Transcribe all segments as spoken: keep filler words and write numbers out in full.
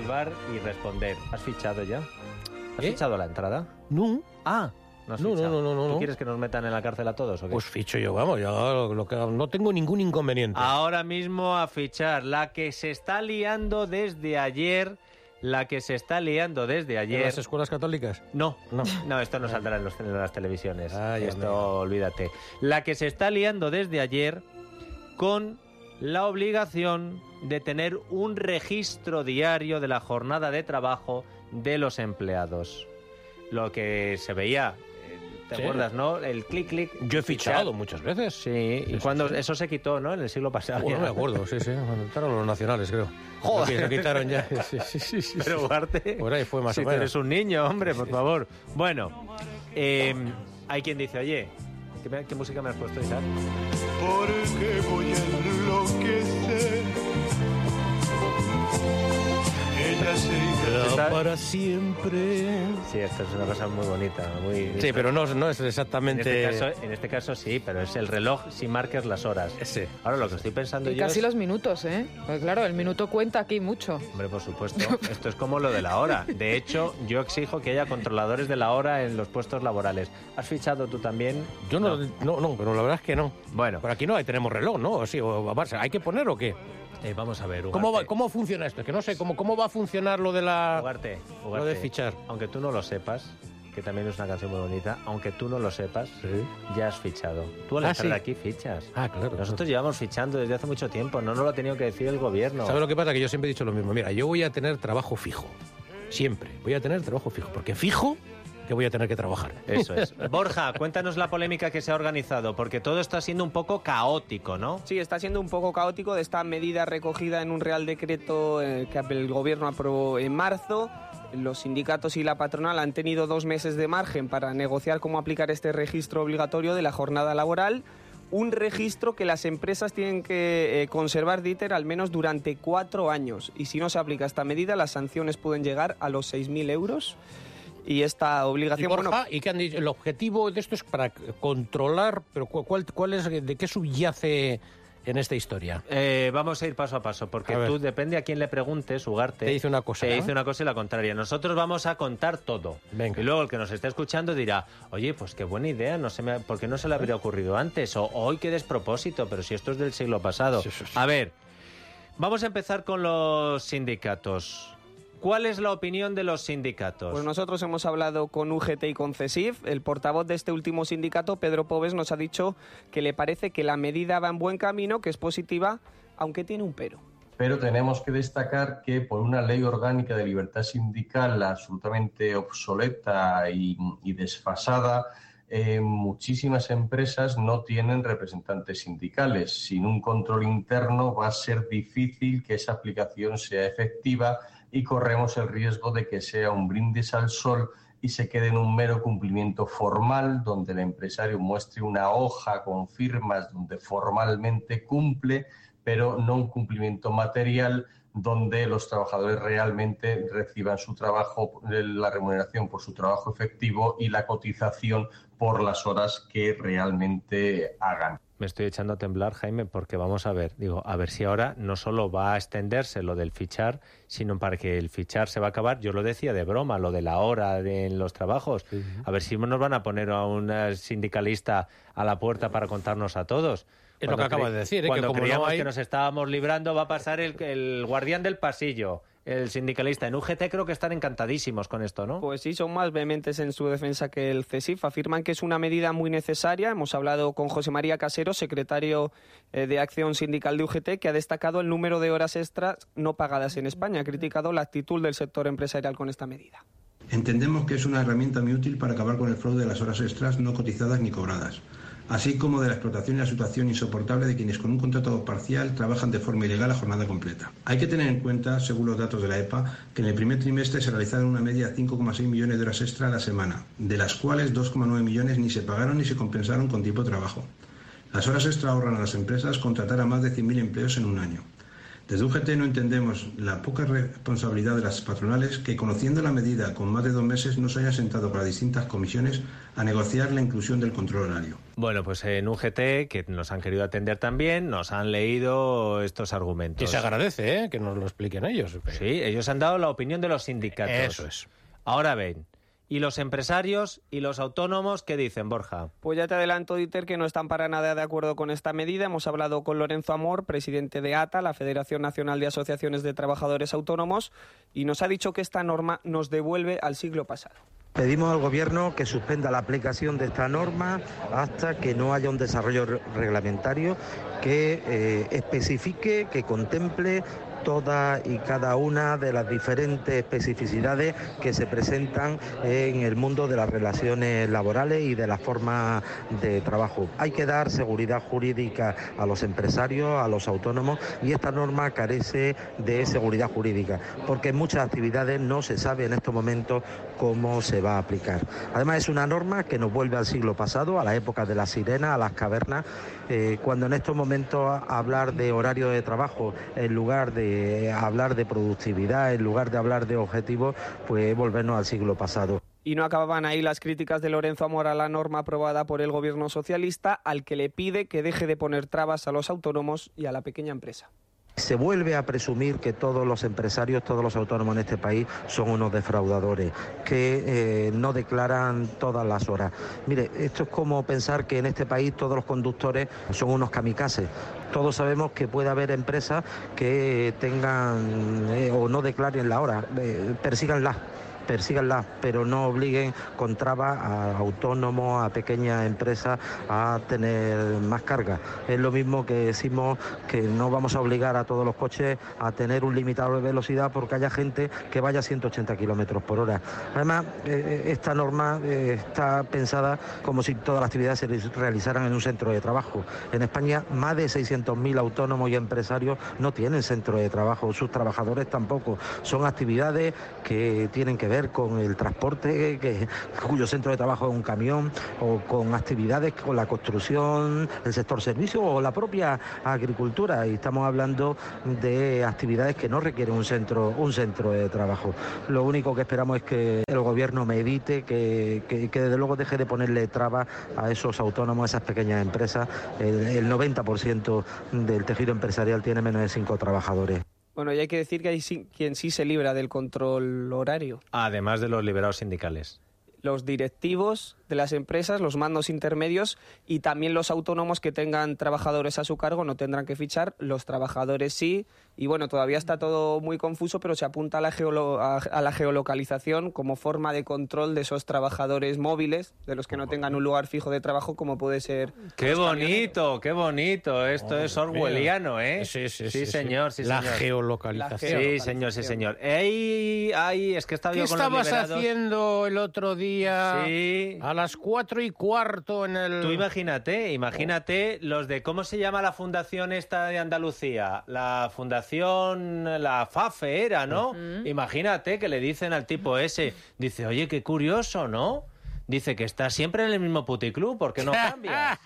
silbar y responder. ¿Has fichado ya? ¿Has ¿Eh? fichado la entrada? No. Ah. No, no, no, no, no. ¿Tú quieres que nos metan en la cárcel a todos o qué? Pues ficho yo, vamos, yo lo, lo que, no tengo ningún inconveniente. Ahora mismo a fichar, la que se está liando desde ayer, la que se está liando desde ayer... ¿En las escuelas católicas? No, no, no esto no saldrá en, los, en las televisiones, Ay, esto mía. olvídate. La que se está liando desde ayer con la obligación de tener un registro diario de la jornada de trabajo de los empleados. Lo que se veía... ¿Te sí. acuerdas, no? El clic-clic. Yo he fichado fichar. muchas veces. Sí, sí y sí, cuando sí. eso se quitó, ¿no? En el siglo pasado. Bueno, no me acuerdo, sí, sí. Bueno, quitaron los nacionales, creo. ¡Joder! Lo quitaron ya. Sí, sí, sí, sí. Pero, Ugarte, por ahí fue más si o menos. Tú eres un niño, hombre, por favor. Bueno, eh, hay quien dice, oye, ¿qué, qué música me has puesto, Isaac? Porque voy a enloquecer. Para siempre. Sí, esta es una cosa muy bonita, muy... Sí, pero no, no es exactamente... En este, caso, en este caso sí, pero es el reloj si marcas las horas. Sí. Ahora lo que estoy pensando y yo casi es... los minutos, ¿eh? Pues claro, el minuto cuenta aquí mucho. Hombre, por supuesto. Esto es como lo de la hora. De hecho, yo exijo que haya controladores de la hora en los puestos laborales. ¿Has fichado tú también? Yo no, no, no, no pero la verdad es que no. Bueno. Por aquí no, ahí tenemos reloj, ¿no? Sí, o, ¿hay que poner o qué? Eh, vamos a ver, Ugarte. ¿Cómo va, cómo funciona esto? Es que no sé, ¿cómo, cómo va a funcionar lo de la... Ugarte, Ugarte, lo de fichar? Aunque tú no lo sepas, que también es una canción muy bonita, aunque tú no lo sepas, ¿sí? ya has fichado. Tú al ah, entrar sí. aquí fichas. Ah, claro. Nosotros claro. llevamos fichando desde hace mucho tiempo, no nos lo ha tenido que decir el gobierno. ¿Sabes lo que pasa? Que yo siempre he dicho lo mismo. Mira, yo voy a tener trabajo fijo. Siempre. Voy a tener trabajo fijo. Porque fijo... que voy a tener que trabajar. Eso es. Borja, cuéntanos la polémica que se ha organizado, porque todo está siendo un poco caótico, ¿no? Sí, está siendo un poco caótico de esta medida recogida en un Real Decreto que el Gobierno aprobó en marzo. Los sindicatos y la patronal han tenido dos meses de margen para negociar cómo aplicar este registro obligatorio de la jornada laboral. Un registro que las empresas tienen que eh, conservar, Dieter, al menos durante cuatro años. Y si no se aplica esta medida, las sanciones pueden llegar a los seis mil euros. Y esta obligación... Y, Borja, bueno, ¿y qué han dicho? El objetivo de esto es para controlar, pero ¿cuál, cuál es, de qué subyace en esta historia? Eh, vamos a ir paso a paso, porque a tú, depende a quién le preguntes, Ugarte... Te dice una cosa, Te ¿no? dice una cosa y la contraria. Nosotros vamos a contar todo. Venga. Y luego el que nos está escuchando dirá, oye, pues qué buena idea, no se me, ¿por qué no se le habría ocurrido antes? O hoy qué despropósito, pero si esto es del siglo pasado. Sí, sí, sí. A ver, vamos a empezar con los sindicatos. ¿Cuál es la opinión de los sindicatos? Pues nosotros hemos hablado con U G T y con CESIF. El portavoz de este último sindicato, Pedro Pobes, nos ha dicho que le parece que la medida va en buen camino, que es positiva, aunque tiene un pero. Pero tenemos que destacar que por una ley orgánica de libertad sindical absolutamente obsoleta y, y desfasada, eh, muchísimas empresas no tienen representantes sindicales. Sin un control interno va a ser difícil que esa aplicación sea efectiva y corremos el riesgo de que sea un brindis al sol y se quede en un mero cumplimiento formal, donde el empresario muestre una hoja con firmas donde formalmente cumple, pero no un cumplimiento material donde los trabajadores realmente reciban su trabajo, la remuneración por su trabajo efectivo y la cotización por las horas que realmente hagan. Me estoy echando a temblar, Jaime, porque vamos a ver, digo, a ver si ahora no solo va a extenderse lo del fichar, sino para que el fichar se va a acabar, yo lo decía de broma, lo de la hora de, en los trabajos, uh-huh. a ver si nos van a poner a un sindicalista a la puerta para contarnos a todos. Es cuando lo que acabas de decir. ¿eh? Cuando que como creíamos no hay... que nos estábamos librando, va a pasar el, el guardián del pasillo, el sindicalista. En U G T creo que están encantadísimos con esto, ¿no? Pues sí, son más vehementes en su defensa que el CESIF. Afirman que es una medida muy necesaria. Hemos hablado con José María Casero, secretario de Acción Sindical de U G T, que ha destacado el número de horas extras no pagadas en España. Ha criticado la actitud del sector empresarial con esta medida. Entendemos que es una herramienta muy útil para acabar con el fraude de las horas extras no cotizadas ni cobradas, así como de la explotación y la situación insoportable de quienes con un contrato parcial trabajan de forma ilegal a jornada completa. Hay que tener en cuenta, según los datos de la E P A, que en el primer trimestre se realizaron una media de cinco coma seis millones de horas extra a la semana, de las cuales dos coma nueve millones ni se pagaron ni se compensaron con tiempo de trabajo. Las horas extra ahorran a las empresas contratar a más de cien mil empleos en un año. Desde U G T no entendemos la poca responsabilidad de las patronales que, conociendo la medida con más de dos meses, no se hayan sentado para distintas comisiones a negociar la inclusión del control horario. Bueno, pues en U G T, que nos han querido atender también, nos han leído estos argumentos. Y se agradece, ¿eh?, que nos lo expliquen ellos. Sí, ellos han dado la opinión de los sindicatos. Eso es. Ahora ven, ¿y los empresarios y los autónomos qué dicen, Borja? Pues ya te adelanto, Dieter, que no están para nada de acuerdo con esta medida. Hemos hablado con Lorenzo Amor, presidente de ATA, la Federación Nacional de Asociaciones de Trabajadores Autónomos, y nos ha dicho que esta norma nos devuelve al siglo pasado. Pedimos al Gobierno que suspenda la aplicación de esta norma hasta que no haya un desarrollo reglamentario que eh, especifique, que contemple todas y cada una de las diferentes especificidades que se presentan en el mundo de las relaciones laborales y de las formas de trabajo. Hay que dar seguridad jurídica a los empresarios, a los autónomos, y esta norma carece de seguridad jurídica, porque en muchas actividades no se sabe en estos momentos cómo se va a aplicar. Además, es una norma que nos vuelve al siglo pasado, a la época de las sirenas, a las cavernas, eh, cuando en estos momentos hablar de horario de trabajo en lugar de Eh, hablar de productividad, en lugar de hablar de objetivos, pues volvernos al siglo pasado. Y no acababan ahí las críticas de Lorenzo Amor a la norma aprobada por el Gobierno socialista, al que le pide que deje de poner trabas a los autónomos y a la pequeña empresa. Se vuelve a presumir que todos los empresarios, todos los autónomos en este país son unos defraudadores, que eh, no declaran todas las horas. Mire, esto es como pensar que en este país todos los conductores son unos kamikazes. Todos sabemos que puede haber empresas que tengan eh, o no declaren la hora, eh, persíganla. persíganlas, pero no obliguen con trabas a autónomos, a pequeñas empresas a tener más carga. Es lo mismo que decimos que no vamos a obligar a todos los coches a tener un limitado de velocidad porque haya gente que vaya a ciento ochenta kilómetros por hora. Además, eh, esta norma eh, está pensada como si todas las actividades se realizaran en un centro de trabajo. En España, más de seiscientos mil autónomos y empresarios no tienen centro de trabajo, sus trabajadores tampoco. Son actividades que tienen que ver con el transporte, que, cuyo centro de trabajo es un camión, o con actividades con la construcción, el sector servicios o la propia agricultura, y estamos hablando de actividades que no requieren un centro, un centro de trabajo. Lo único que esperamos es que el Gobierno medite, que, que, que desde luego deje de ponerle trabas a esos autónomos, a esas pequeñas empresas. El, el noventa por ciento del tejido empresarial tiene menos de cinco trabajadores. Bueno, y hay que decir que hay quien sí se libra del control horario. Además de los liberados sindicales. Los directivos de las empresas, los mandos intermedios y también los autónomos que tengan trabajadores a su cargo no tendrán que fichar, los trabajadores sí. Y bueno, todavía está todo muy confuso, pero se apunta a la, geolo- a, a la geolocalización como forma de control de esos trabajadores móviles, de los que no tengan un lugar fijo de trabajo, como puede ser... ¡Qué bonito, qué bonito! Esto oh, es orwelliano, mira. ¿eh? Sí, sí, sí, sí, sí, señor, sí, señor. La geolocalización. La geolocalización. Sí, señor, sí, señor. Ey, ay, es que estaba yo con los liberados. ¿Qué estabas haciendo el otro día? Sí. A las cuatro y cuarto en el... Tú imagínate, imagínate oh. los de... ¿Cómo se llama la fundación esta de Andalucía? La fundación... la FAFE era, ¿no? Uh-huh. Imagínate que le dicen al tipo ese, dice, oye, qué curioso, ¿no? Dice que está siempre en el mismo puticlub, ¿por qué no cambias?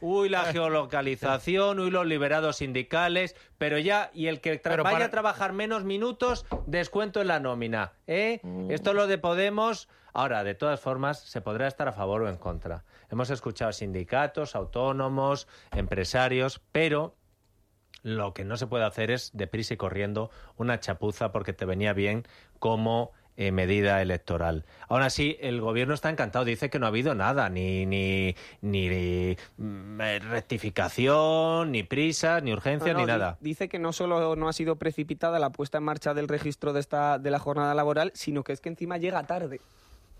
Uy, la geolocalización, uy, los liberados sindicales, pero ya, y el que tra- pero para... vaya a trabajar menos minutos, descuento en la nómina, ¿eh? Mm. Esto es lo de Podemos. Ahora, de todas formas, se podrá estar a favor o en contra. Hemos escuchado sindicatos, autónomos, empresarios, pero... lo que no se puede hacer es, deprisa y corriendo, una chapuza porque te venía bien como eh, medida electoral. Ahora sí, el Gobierno está encantado. Dice que no ha habido nada, ni ni ni, ni rectificación, ni prisas, ni urgencia, no, ni no, nada. Dice que no solo no ha sido precipitada la puesta en marcha del registro de esta de la jornada laboral, sino que es que encima llega tarde.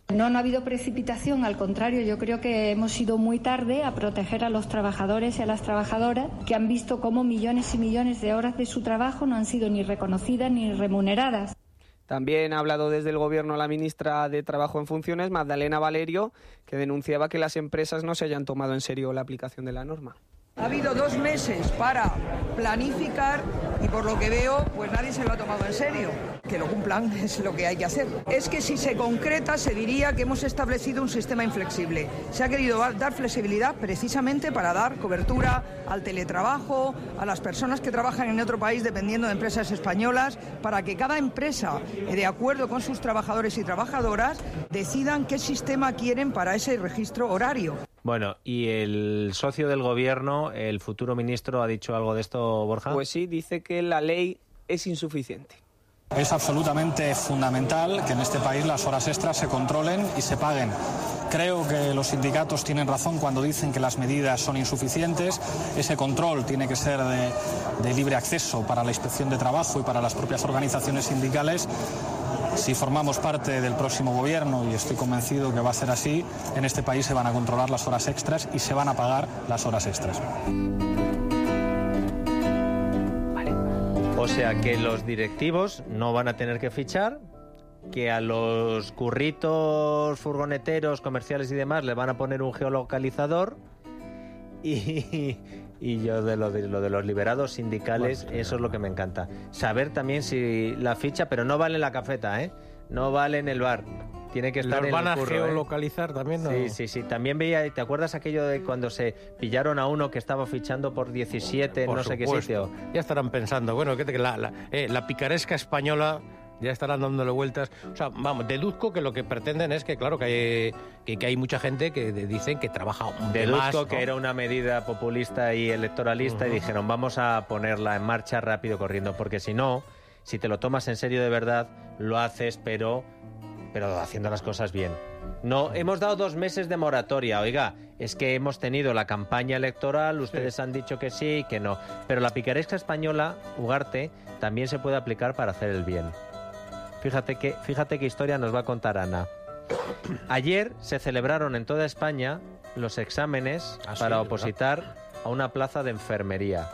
No, no ha habido precipitación, al contrario, yo creo que hemos ido muy tarde a proteger a los trabajadores y a las trabajadoras que han visto cómo millones y millones de horas de su trabajo no han sido ni reconocidas ni remuneradas. También ha hablado desde el Gobierno la ministra de Trabajo en Funciones, Magdalena Valerio, que denunciaba que las empresas no se hayan tomado en serio la aplicación de la norma. Ha habido dos meses para planificar, y por lo que veo, pues nadie se lo ha tomado en serio. Que lo cumplan es lo que hay que hacer. Es que si se concreta se diría que hemos establecido un sistema inflexible. Se ha querido dar flexibilidad precisamente para dar cobertura al teletrabajo, a las personas que trabajan en otro país dependiendo de empresas españolas, para que cada empresa, de acuerdo con sus trabajadores y trabajadoras, decidan qué sistema quieren para ese registro horario. Bueno, y el socio del gobierno, el futuro ministro, ¿ha dicho algo de esto, Borja? Pues sí, dice que la ley es insuficiente. Es absolutamente fundamental que en este país las horas extras se controlen y se paguen. Creo que los sindicatos tienen razón cuando dicen que las medidas son insuficientes. Ese control tiene que ser de, de libre acceso para la inspección de trabajo y para las propias organizaciones sindicales. Si formamos parte del próximo gobierno, y estoy convencido que va a ser así, en este país se van a controlar las horas extras y se van a pagar las horas extras. Vale. O sea que los directivos no van a tener que fichar, que a los curritos, furgoneteros, comerciales y demás le van a poner un geolocalizador y... Y yo de lo, de lo de los liberados sindicales, bueno, eso es lo que me encanta. Saber también si la ficha, pero no vale en la cafeta, ¿eh? No vale en el bar. Tiene que estar en el curro. Los van a geolocalizar también, ¿no? Sí, sí, sí. También veía, ¿te acuerdas aquello de cuando se pillaron a uno que estaba fichando por diecisiete, por no sé supuesto. Qué sitio? Ya estarán pensando, bueno, que la, la, eh, la picaresca española... Ya estarán dándole vueltas. O sea, vamos, deduzco que lo que pretenden es que, claro, que hay, que, que hay mucha gente que de, dicen que trabaja un de más. Deduzco que era una medida populista y electoralista, uh-huh. Y dijeron, vamos a ponerla en marcha rápido, corriendo, porque si no, si te lo tomas en serio de verdad, lo haces, pero, pero haciendo las cosas bien. No, hemos dado dos meses de moratoria, oiga, es que hemos tenido la campaña electoral, ustedes sí. Han dicho que sí y que no. Pero la picaresca española, Ugarte, también se puede aplicar para hacer el bien. Fíjate que, fíjate qué historia nos va a contar Ana. Ayer se celebraron en toda España los exámenes ah, para sí, opositar ¿verdad? A una plaza de enfermería.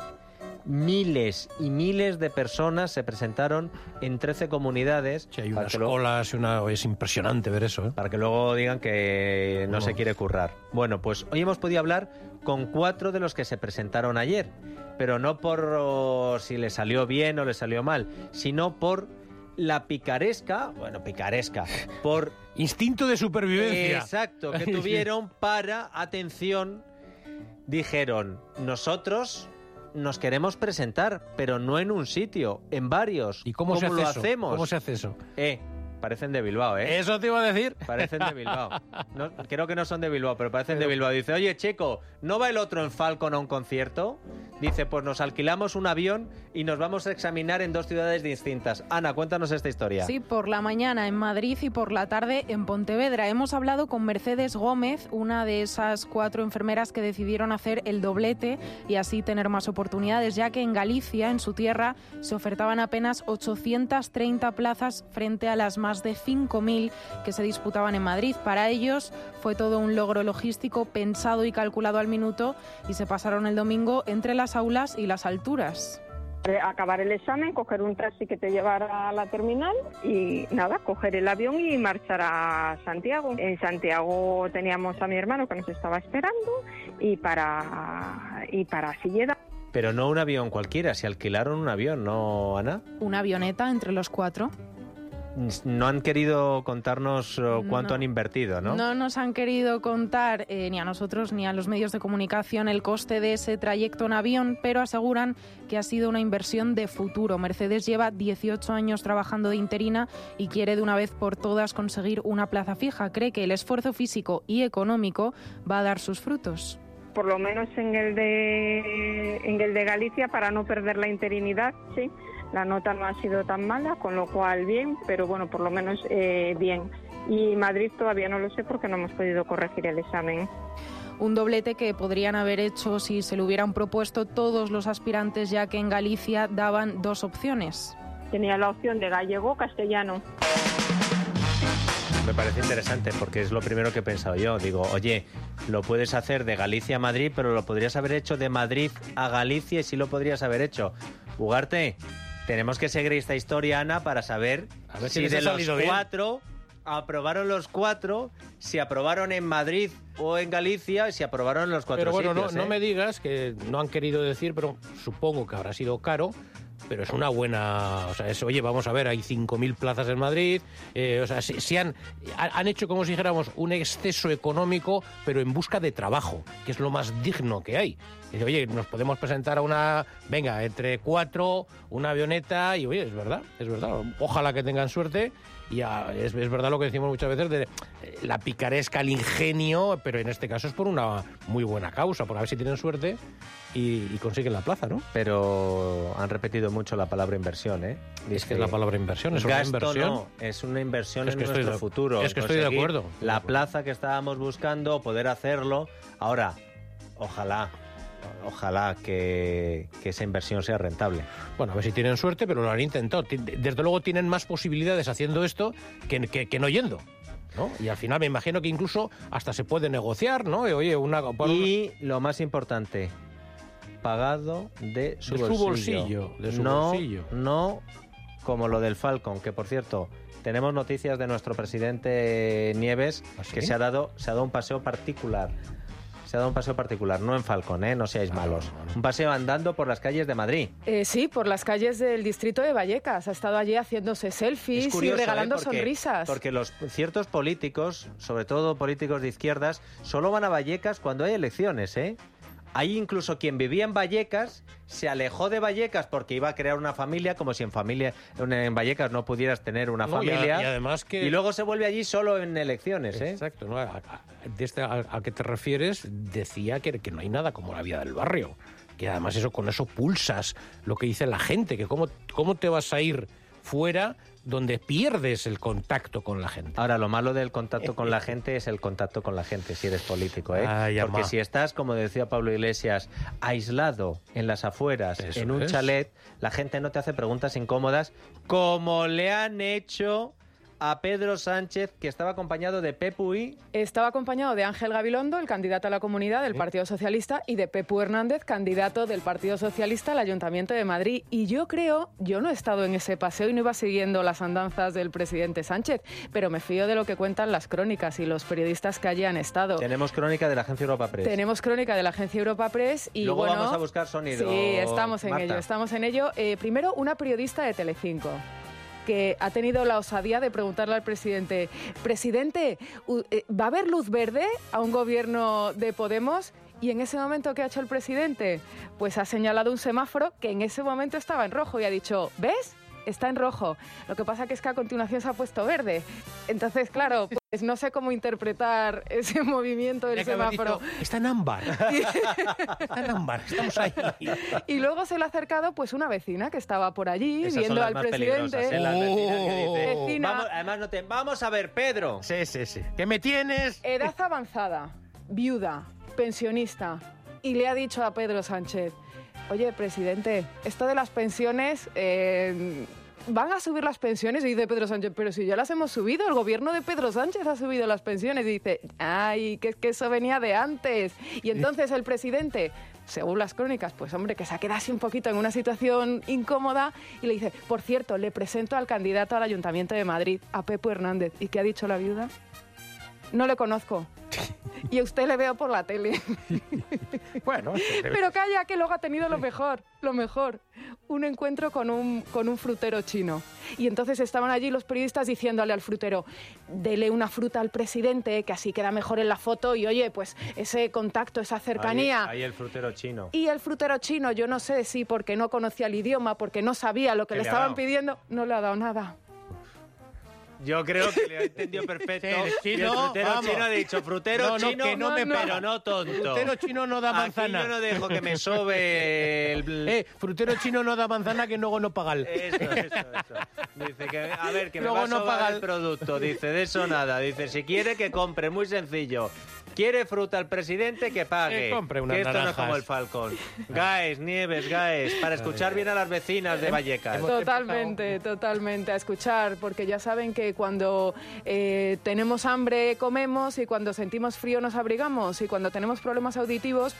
Miles y miles de personas se presentaron en trece comunidades. Sí, hay unas colas, una... es impresionante ver eso. ¿eh? Para que luego digan que no, no se quiere currar. Bueno, pues hoy hemos podido hablar con cuatro de los que se presentaron ayer. Pero no por oh, si le salió bien o le salió mal, sino por... La picaresca, bueno, picaresca, por... instinto de supervivencia. Exacto, que tuvieron para, atención, dijeron, nosotros nos queremos presentar, pero no en un sitio, en varios. ¿Y cómo, ¿Cómo se hace lo hacemos? ¿Cómo se hace eso? Eh, parecen de Bilbao, ¿eh? Eso te iba a decir. Parecen de Bilbao. No, creo que no son de Bilbao, pero parecen pero... de Bilbao. Dice, oye, chico, ¿no va el otro en Falcon a un concierto? Dice, pues nos alquilamos un avión y nos vamos a examinar en dos ciudades distintas. Ana, cuéntanos esta historia. Sí, por la mañana en Madrid y por la tarde en Pontevedra. Hemos hablado con Mercedes Gómez, una de esas cuatro enfermeras que decidieron hacer el doblete y así tener más oportunidades, ya que en Galicia, en su tierra, se ofertaban apenas ochocientas treinta plazas frente a las más de cinco mil que se disputaban en Madrid. Para ellos fue todo un logro logístico pensado y calculado al minuto y se pasaron el domingo entre las aulas y las alturas. Acabar el examen, coger un taxi que te llevara a la terminal y nada, coger el avión y marchar a Santiago. En Santiago teníamos a mi hermano que nos estaba esperando y para y para Silleda. Pero no un avión cualquiera, se alquilaron un avión, ¿no, Ana? Una avioneta entre los cuatro. No han querido contarnos cuánto no. han invertido, ¿no? No nos han querido contar eh, ni a nosotros ni a los medios de comunicación el coste de ese trayecto en avión, pero aseguran que ha sido una inversión de futuro. Mercedes lleva dieciocho años trabajando de interina y quiere de una vez por todas conseguir una plaza fija. Cree que el esfuerzo físico y económico va a dar sus frutos. Por lo menos en el de, en el de Galicia, para no perder la interinidad, sí. La nota no ha sido tan mala, con lo cual bien, pero bueno, por lo menos eh, bien. Y Madrid todavía no lo sé porque no hemos podido corregir el examen. Un doblete que podrían haber hecho si se lo hubieran propuesto todos los aspirantes, ya que en Galicia daban dos opciones. Tenía la opción de gallego o castellano. Me parece interesante porque es lo primero que he pensado yo. Digo, oye, lo puedes hacer de Galicia a Madrid, pero lo podrías haber hecho de Madrid a Galicia y sí lo podrías haber hecho. Ugarte... Tenemos que seguir esta historia, Ana, para saber, a ver si, si de los cuatro bien. Aprobaron los cuatro, si aprobaron en Madrid o en Galicia, si aprobaron los cuatro sitios. Pero bueno, sitios, no, ¿eh? No me digas que no han querido decir, pero supongo que habrá sido caro pero es una buena... O sea, es, oye, vamos a ver, hay cinco mil plazas en Madrid, eh, o sea, se, se han, han hecho, como si dijéramos, un exceso económico, pero en busca de trabajo, que es lo más digno que hay. Dice, oye, nos podemos presentar a una... Venga, entre cuatro, una avioneta, y oye, es verdad, es verdad, ojalá que tengan suerte. Y a, es, es verdad lo que decimos muchas veces de la picaresca, el ingenio, pero en este caso es por una muy buena causa, por a ver si tienen suerte y, y consiguen la plaza, ¿no? Pero han repetido mucho la palabra inversión, ¿eh? Dice, es que es la palabra inversión, es una inversión. No, es una inversión es que en nuestro de, futuro. Es que estoy de acuerdo. La plaza que estábamos buscando, poder hacerlo. Ahora, ojalá... Ojalá que, que esa inversión sea rentable. Bueno, a ver si tienen suerte, pero lo han intentado. Desde luego tienen más posibilidades haciendo esto que, que, que no yendo, ¿no? Y al final me imagino que incluso hasta se puede negociar, ¿no? Oye, una... Y lo más importante, pagado de su, de bolsillo. su bolsillo. De su no, bolsillo. No como lo del Falcon, que por cierto... Tenemos noticias de nuestro presidente Nieves, ¿ah, sí? que se ha dado, se ha dado un paseo particular... Se ha dado un paseo particular, no en Falcón, ¿eh? No seáis malos. Un paseo andando por las calles de Madrid. Eh, sí, por las calles del distrito de Vallecas. Ha estado allí haciéndose selfies curioso, y regalando ¿eh? porque, sonrisas. Porque los ciertos políticos, sobre todo políticos de izquierdas, solo van a Vallecas cuando hay elecciones, ¿eh? Hay incluso quien vivía en Vallecas, se alejó de Vallecas porque iba a crear una familia, como si en familia en Vallecas no pudieras tener una no, familia. Y, a, y además que... Y luego se vuelve allí solo en elecciones, ¿eh? Exacto. ¿No? A, a, de este, a, a qué te refieres, decía que, que no hay nada como la vida del barrio. Que además eso con eso pulsas lo que dice la gente, que cómo, cómo te vas a ir fuera... donde pierdes el contacto con la gente. Ahora, lo malo del contacto con la gente es el contacto con la gente, si eres político, ¿eh? Ay, porque si estás, como decía Pablo Iglesias, aislado en las afueras, Eso en un es. chalet, la gente no te hace preguntas incómodas, como le han hecho... a Pedro Sánchez, que estaba acompañado de Pepu y... Estaba acompañado de Ángel Gabilondo, el candidato a la Comunidad del Partido Socialista, y de Pepu Hernández, candidato del Partido Socialista al Ayuntamiento de Madrid. Y yo creo, yo no he estado en ese paseo y no iba siguiendo las andanzas del presidente Sánchez, pero me fío de lo que cuentan las crónicas y los periodistas que allí han estado. Tenemos crónica de la agencia Europa Press. Tenemos crónica de la agencia Europa Press y Luego bueno... Luego vamos a buscar sonido, Sí, estamos en Marta. ello, estamos en ello. Eh, primero, una periodista de Telecinco, que ha tenido la osadía de preguntarle al presidente, presidente, ¿va a haber luz verde a un gobierno de Podemos? Y en ese momento, ¿qué ha hecho el presidente? Pues ha señalado un semáforo que en ese momento estaba en rojo y ha dicho, ¿ves? Está en rojo. Lo que pasa que es que a continuación se ha puesto verde. Entonces, claro... Pues... No sé cómo interpretar ese movimiento del semáforo. Dicho, está en ámbar. Está en ámbar, estamos ahí. Y luego se le ha acercado pues una vecina que estaba por allí Esas viendo al presidente. ¿eh? Oh. Que dice, vecina, vamos, además no te vamos a ver, Pedro. Sí, sí, sí. ¿Qué me tienes? Edad avanzada, viuda, pensionista, y le ha dicho a Pedro Sánchez, "Oye, presidente, esto de las pensiones eh, ¿van a subir las pensiones?" Y dice Pedro Sánchez, pero si ya las hemos subido, el gobierno de Pedro Sánchez ha subido las pensiones. Y dice, ay, que, que eso venía de antes. Y entonces el presidente, según las crónicas, pues hombre, que se ha quedado así un poquito en una situación incómoda. Y le dice, por cierto, le presento al candidato al Ayuntamiento de Madrid, a Pepu Hernández. ¿Y qué ha dicho la viuda? No le conozco. Y a usted le veo por la tele. Bueno, pero calla, que luego ha tenido lo mejor, lo mejor. Un encuentro con un, con un frutero chino. Y entonces estaban allí los periodistas diciéndole al frutero, dele una fruta al presidente, que así queda mejor en la foto. Y oye, pues ese contacto, esa cercanía. Ahí, ahí el frutero chino. Y el frutero chino, yo no sé si porque no conocía el idioma, porque no sabía lo que le estaban pidiendo, no le ha dado nada. Yo creo que le ha entendido perfecto. Sí, el chino, el frutero vamos. chino ha dicho, frutero no, no, chino, que no me no, pero no tonto. Frutero chino no da manzana. Aquí yo no dejo que me sobe el... Eh, frutero chino no da manzana, que luego no paga el... Eso, eso, eso. Dice que, a ver, que luego me va a no paga el... el producto. Dice, de eso nada. Dice, si quiere que compre, muy sencillo. Quiere fruta al presidente, que pague. Que compre unas que esto naranjas. No es como el Falcón. GAES, Nieves, GAES, para escuchar bien a las vecinas de Vallecas. Totalmente, totalmente, a escuchar, porque ya saben que cuando eh, tenemos hambre comemos y cuando sentimos frío nos abrigamos y cuando tenemos problemas auditivos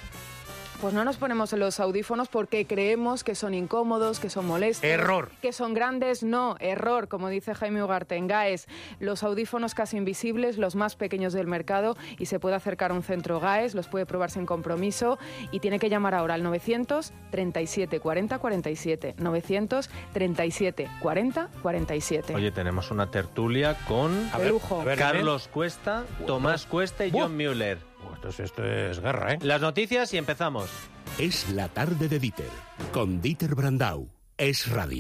pues no nos ponemos los audífonos porque creemos que son incómodos, que son molestos. Error. Que son grandes, no, error, como dice Jaime Ugarte en GAES. Los audífonos casi invisibles, los más pequeños del mercado, y se puede acercar a un centro GAES, los puede probar sin compromiso y tiene que llamar ahora al novecientos treinta y siete cuarenta cuarenta y siete, novecientos treinta y siete cuarenta cuarenta y siete. Oye, tenemos una tertulia con a ver, lujo. A ver, Carlos Cuesta, bueno. Tomás Cuesta y John uh. Müller. Entonces esto es guerra, ¿eh? Las noticias y empezamos. Es la tarde de Dieter, con Dieter Brandau. Es radio.